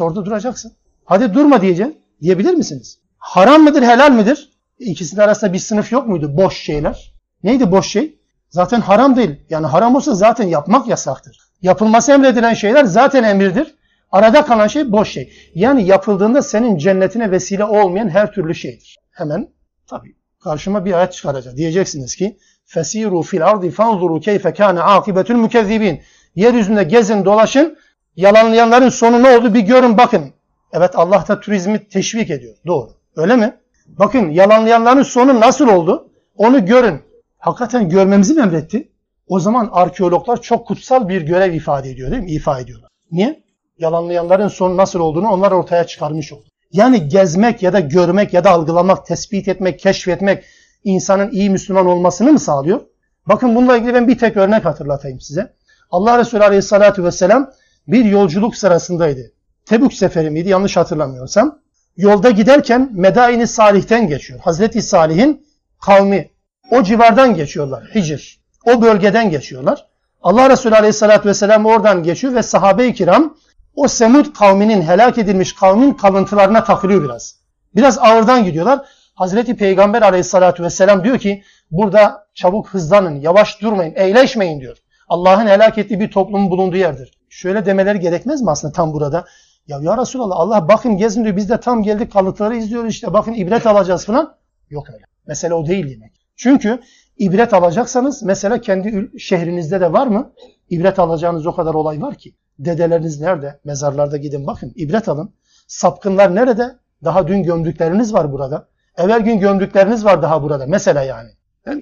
orada duracaksın. Hadi durma diyeceksin. Diyebilir misiniz? Haram mıdır, helal midir? İkisinin arasında bir sınıf yok muydu? Boş şeyler. Neydi boş şey? Zaten haram değil. Yani haram olsa zaten yapmak yasaktır. Yapılması emredilen şeyler zaten emirdir. Arada kalan şey boş şey. Yani yapıldığında senin cennetine vesile olmayan her türlü şeydir. Hemen tabii karşıma bir ayet çıkaracak. Diyeceksiniz ki فَسِيرُوا فِي الْعَرْضِ فَانْظُرُوا كَيْفَ كَانَ عَاقِبَةُ الْمُكَذِّبِينَ Yeryüzünde gezin dolaşın, yalanlayanların sonu ne oldu bir görün bakın. Evet Allah da turizmi teşvik ediyor. Doğru. Öyle mi? Bakın yalanlayanların sonu nasıl oldu? Onu görün. Hakikaten görmemizi mi emretti? O zaman arkeologlar çok kutsal bir görev ifade ediyor değil mi? İfa ediyorlar. Niye? Yalanlayanların sonu nasıl olduğunu onlar ortaya çıkarmış oldu. Yani gezmek ya da görmek ya da algılamak, tespit etmek, keşfetmek insanın iyi Müslüman olmasını mı sağlıyor? Bakın bununla ilgili ben bir tek örnek hatırlatayım size. Allah Resulü Aleyhisselatü Vesselam bir yolculuk sırasındaydı. Tebük seferi miydi yanlış hatırlamıyorsam. Yolda giderken Medain-i Salih'ten geçiyor. Hazreti Salih'in kavmi. O civardan geçiyorlar. Hicr. O bölgeden geçiyorlar. Allah Resulü Aleyhisselatü Vesselam oradan geçiyor ve sahabe-i kiram o Semud kavminin, helak edilmiş kavmin kalıntılarına takılıyor biraz. Biraz ağırdan gidiyorlar. Hazreti Peygamber Aleyhisselatü Vesselam diyor ki burada çabuk hızlanın, yavaş durmayın, eğleşmeyin diyor. Allah'ın helak ettiği bir toplumun bulunduğu yerdir. Şöyle demeleri gerekmez mi aslında tam burada? Ya Resulallah Allah bakın gezin diyor biz de tam geldik kalıntıları izliyoruz işte bakın ibret alacağız falan. Yok öyle. Mesele o değil demek. Çünkü ibret alacaksanız mesela kendi şehrinizde de var mı? İbret alacağınız o kadar olay var ki. Dedeleriniz nerede? Mezarlarda gidin bakın. İbret alın. Sapkınlar nerede? Daha dün gömdükleriniz var burada. Evvel gün gömdükleriniz var daha burada. Mesela yani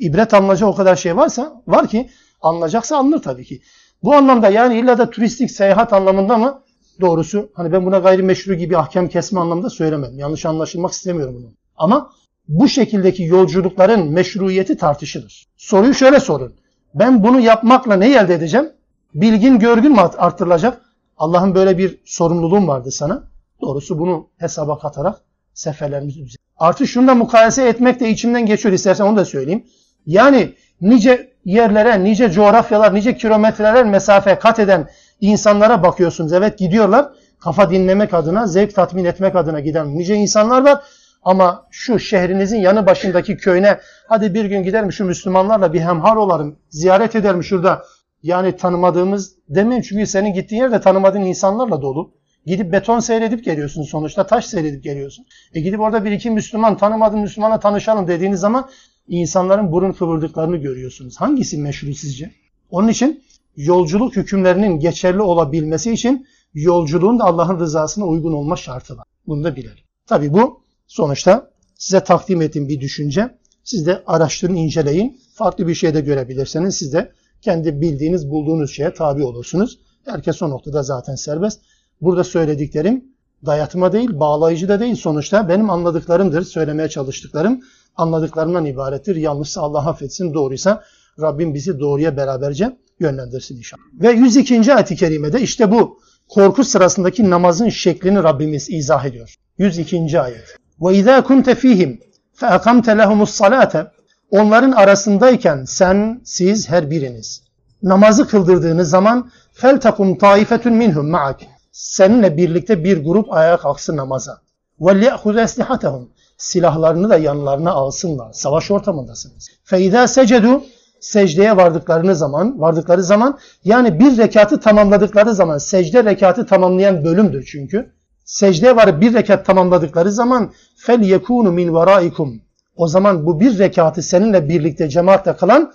ibret alınacak o kadar şey varsa var ki alınacaksa alınır tabii ki. Bu anlamda yani illa da turistik seyahat anlamında mı? Doğrusu hani ben buna gayrimeşru gibi ahkam kesme anlamında söylemedim. Yanlış anlaşılmak istemiyorum bunu. Ama bu şekildeki yolculukların meşruiyeti tartışılır. Soruyu şöyle sorun. Ben bunu yapmakla ne elde edeceğim? Bilgin, görgün mü arttırılacak? Allah'ın böyle bir sorumluluğun vardı sana. Doğrusu bunu hesaba katarak seferlerimizi düzenleyelim. Artı şunu da mukayese etmek de içimden geçiyor. İstersen onu da söyleyeyim. Yani nice yerlere, nice coğrafyalar, nice kilometreler mesafe kat eden insanlara bakıyorsunuz. Evet gidiyorlar. Kafa dinlemek adına, zevk tatmin etmek adına giden nice insanlar var. Ama şu şehrinizin yanı başındaki köyüne hadi bir gün giderim şu Müslümanlarla bir hemhal olarım, ziyaret ederim şurada. Yani tanımadığımız demeyin çünkü senin gittiğin yerde tanımadığın insanlarla dolu. Gidip beton seyredip geliyorsun sonuçta, taş seyredip geliyorsun. Gidip orada bir iki Müslüman, tanımadığın Müslümana tanışalım dediğiniz zaman insanların burun kıvırdıklarını görüyorsunuz. Hangisi meşru sizce? Onun için yolculuk hükümlerinin geçerli olabilmesi için yolculuğun da Allah'ın rızasına uygun olma şartı var. Bunu da bilelim. Tabii bu sonuçta size takdim ettiğim bir düşünce. Siz de araştırın, inceleyin. Farklı bir şey de görebilirseniz siz de kendi bildiğiniz, bulduğunuz şeye tabi olursunuz. Herkes o noktada zaten serbest. Burada söylediklerim dayatma değil, bağlayıcı da değil. Sonuçta benim anladıklarımdır, söylemeye çalıştıklarım anladıklarımdan ibarettir. Yanlışsa Allah affetsin, doğruysa Rabbim bizi doğruya beraberce yönlendirsin inşallah. Ve 102. ayet-i kerimede işte bu korku sırasındaki namazın şeklini Rabbimiz izah ediyor. 102. ayet. وَاِذَا كُنْتَ ف۪يهِمْ فَاَقَمْتَ لَهُمُ الصَّلَاةَ Onların arasındayken sen, siz, her biriniz namazı kıldırdığınız zaman فَلْتَقُمْ طَائِفَةٌ مِنْهُمْ مَعَكِ Seninle birlikte bir grup ayağa kalksın namaza. وَلْيَأْخُذَ أَسْلِحَتَهُمْ Silahlarını da yanlarına alsınlar. Savaş ortamındasınız. فَاِذَا سَجَدُوا Secdeye vardıkları zaman yani bir rekatı tamamladıkları zaman, secde rekatı tamamlayan bölümdür çünkü. Secdeye varıp bir rekat tamamladıkları zaman فَلْيَكُونُ مِنْ وَرَائِكُمْ O zaman bu bir rekatı seninle birlikte cemaatle kılan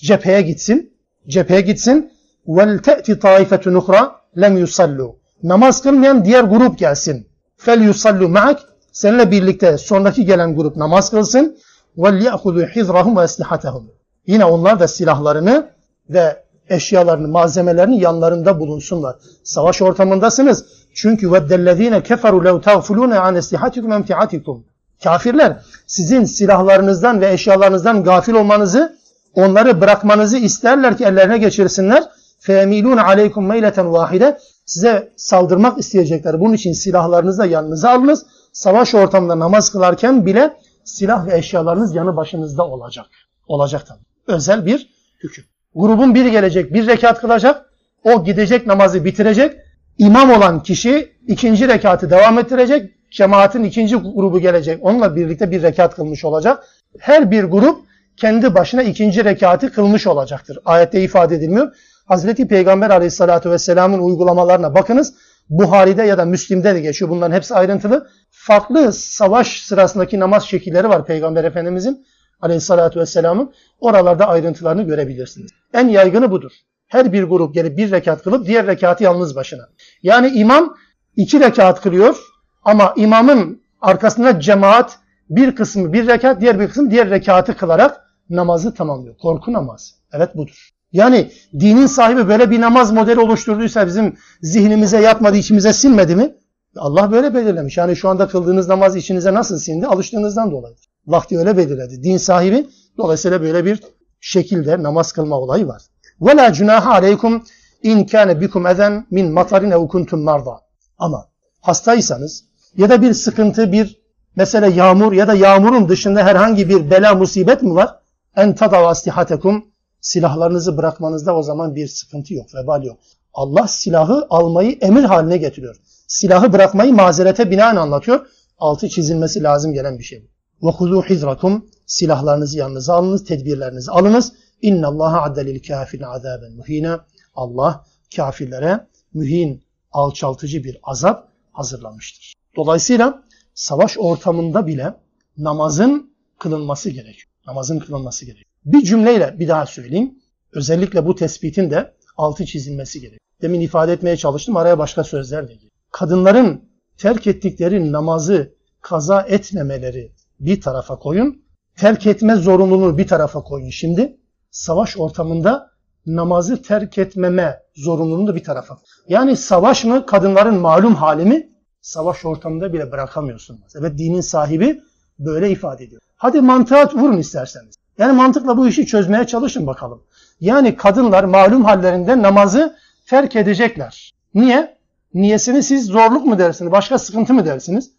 cepheye gitsin. Cepheye gitsin. وَلْتَأْتِ طَائِفَةٌ اُخْرَى لَمْ يُصَلُّوا Namaz kılmayan diğer grup gelsin. فَلْيُصَلُّوا مَعَكْ Seninle birlikte sonraki gelen grup namaz kılsın. وَلْيَأْخُذُوا حِذْرَهُمْ وَأَسْلِحَتَهُمْ Yine onlar da silahlarını ve eşyalarını, malzemelerini yanlarında bulunsunlar. Savaş ortamındasınız. Çünkü وَدَّلَّذ۪ينَ كَفَرُوا لَوْ تَغْفُلُونَ عَنْ اَسْلِحَتِكُمْ اَمْتِعَتِكُمْ Kafirler sizin silahlarınızdan ve eşyalarınızdan gafil olmanızı, onları bırakmanızı isterler ki ellerine geçirsinler. فَيَمِيلُونَ عَلَيْكُمْ مَيْلَةً وَاحِدَةً Size saldırmak isteyecekler. Bunun için silahlarınızı da yanınıza alınız. Savaş ortamında namaz kılarken bile silah ve eşyalarınız yanı başınızda olacak. Olacak tabii. Özel bir hüküm. Grubun biri gelecek, bir rekat kılacak. O gidecek, namazı bitirecek. İmam olan kişi ikinci rekatı devam ettirecek. Cemaatin ikinci grubu gelecek. Onunla birlikte bir rekat kılmış olacak. Her bir grup kendi başına ikinci rekatı kılmış olacaktır. Ayette ifade edilmiyor. Hazreti Peygamber Aleyhisselatü Vesselam'ın uygulamalarına bakınız. Buhari'de ya da Müslim'de de geçiyor. Bunların hepsi ayrıntılı. Farklı savaş sırasındaki namaz şekilleri var Peygamber Efendimizin. Aleyhissalatü vesselamın oralarda ayrıntılarını görebilirsiniz. En yaygını budur. Her bir grup gelip bir rekat kılıp diğer rekatı yalnız başına. Yani imam iki rekat kılıyor ama imamın arkasında cemaat bir kısmı bir rekat, diğer bir kısmı diğer rekatı kılarak namazı tamamlıyor. Korku namazı. Evet budur. Yani dinin sahibi böyle bir namaz modeli oluşturduysa bizim zihnimize yatmadı, içimize sinmedi mi? Allah böyle belirlemiş. Yani şu anda kıldığınız namaz içinize nasıl sindi? Alıştığınızdan dolayıdır. Vakti öyle belirledi. Din sahibi dolayısıyla böyle bir şekilde namaz kılma olayı var. وَلَا جُنَاهَ عَلَيْكُمْ اِنْ كَانَ بِكُمْ اَذًا مِنْ مَطَرٍ اَوْ كُنْتُمْ مَرْضًا Ama hastaysanız ya da bir sıkıntı, bir mesela yağmur ya da yağmurun dışında herhangi bir bela, musibet mi var? اَنْ تَدَوْا أَسْلِحَتَكُمْ Silahlarınızı bırakmanızda o zaman bir sıkıntı yok, vebal yok. Allah silahı almayı emir haline getiriyor. Silahı bırakmayı mazerete binaen anlatıyor. Altı çizilmesi lazım gelen bir şey bu. وَخُذُوا حِذْرَكُمْ Silahlarınızı yanınıza alınız, tedbirlerinizi alınız. اِنَّ اللّٰهَ عَدَّ لِلْكَافِرِنَ عَذَابًا مُه۪ينًا Allah kafirlere mühin, alçaltıcı bir azap hazırlamıştır. Dolayısıyla savaş ortamında bile namazın kılınması gerekiyor. Namazın kılınması gerekiyor. Bir cümleyle bir daha söyleyeyim. Özellikle bu tespitin de altı çizilmesi gerekiyor. Demin ifade etmeye çalıştım, araya başka sözler de giriyor. Kadınların terk ettikleri namazı kaza etmemeleri bir tarafa koyun. Terk etme zorunluluğunu bir tarafa koyun şimdi. Savaş ortamında namazı terk etmeme zorunluluğunu da bir tarafa koyun. Yani savaş mı? Kadınların malum hali mi? Savaş ortamında bile bırakamıyorsunuz. Evet dinin sahibi böyle ifade ediyor. Hadi mantığa vurun isterseniz. Yani mantıkla bu işi çözmeye çalışın bakalım. Yani kadınlar malum hallerinde namazı terk edecekler. Niye? Niyesini siz zorluk mu dersiniz? Başka sıkıntı mı dersiniz?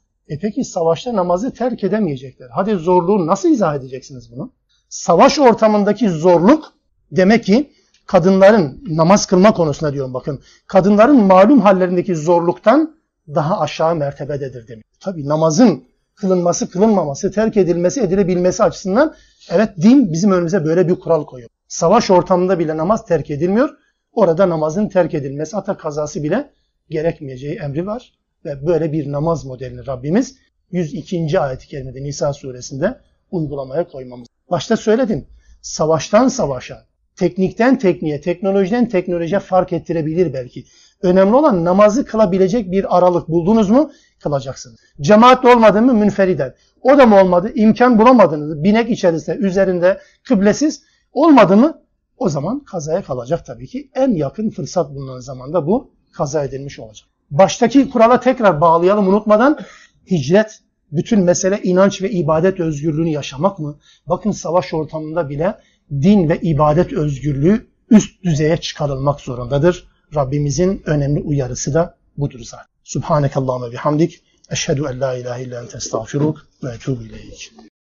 Peki savaşta namazı terk edemeyecekler. Hadi zorluğu nasıl izah edeceksiniz bunu? Savaş ortamındaki zorluk demek ki kadınların namaz kılma konusunda diyorum bakın. Kadınların malum hallerindeki zorluktan daha aşağı mertebededir demek. Tabii namazın kılınması, kılınmaması, terk edilmesi, edilebilmesi açısından evet din bizim önümüze böyle bir kural koyuyor. Savaş ortamında bile namaz terk edilmiyor. Orada namazın terk edilmesi, hatta kazası bile gerekmeyeceği emri var. Ve böyle bir namaz modelini Rabbimiz 102. ayet-i kerimede Nisa suresinde uygulamaya koymamız. Başta söyledim, savaştan savaşa, teknikten tekniğe, teknolojiden teknolojiye fark ettirebilir belki. Önemli olan namazı kılabilecek bir aralık buldunuz mu? Kılacaksınız. Cemaatle olmadı mı? Münferiden. O da mı olmadı? İmkan bulamadınız. Binek içerisinde, üzerinde, kıblesiz olmadı mı? O zaman kazaya kalacak tabii ki. En yakın fırsat bulunan zamanda bu kaza edilmiş olacak. Baştaki kurala tekrar bağlayalım unutmadan. Hicret, bütün mesele inanç ve ibadet özgürlüğünü yaşamak mı? Bakın savaş ortamında bile din ve ibadet özgürlüğü üst düzeye çıkarılmak zorundadır. Rabbimizin önemli uyarısı da budur zaten. Subhanekallahümme bihamdik. Eşhedü en la ilahe illa ente estağfiruk ve etûbü ileyk.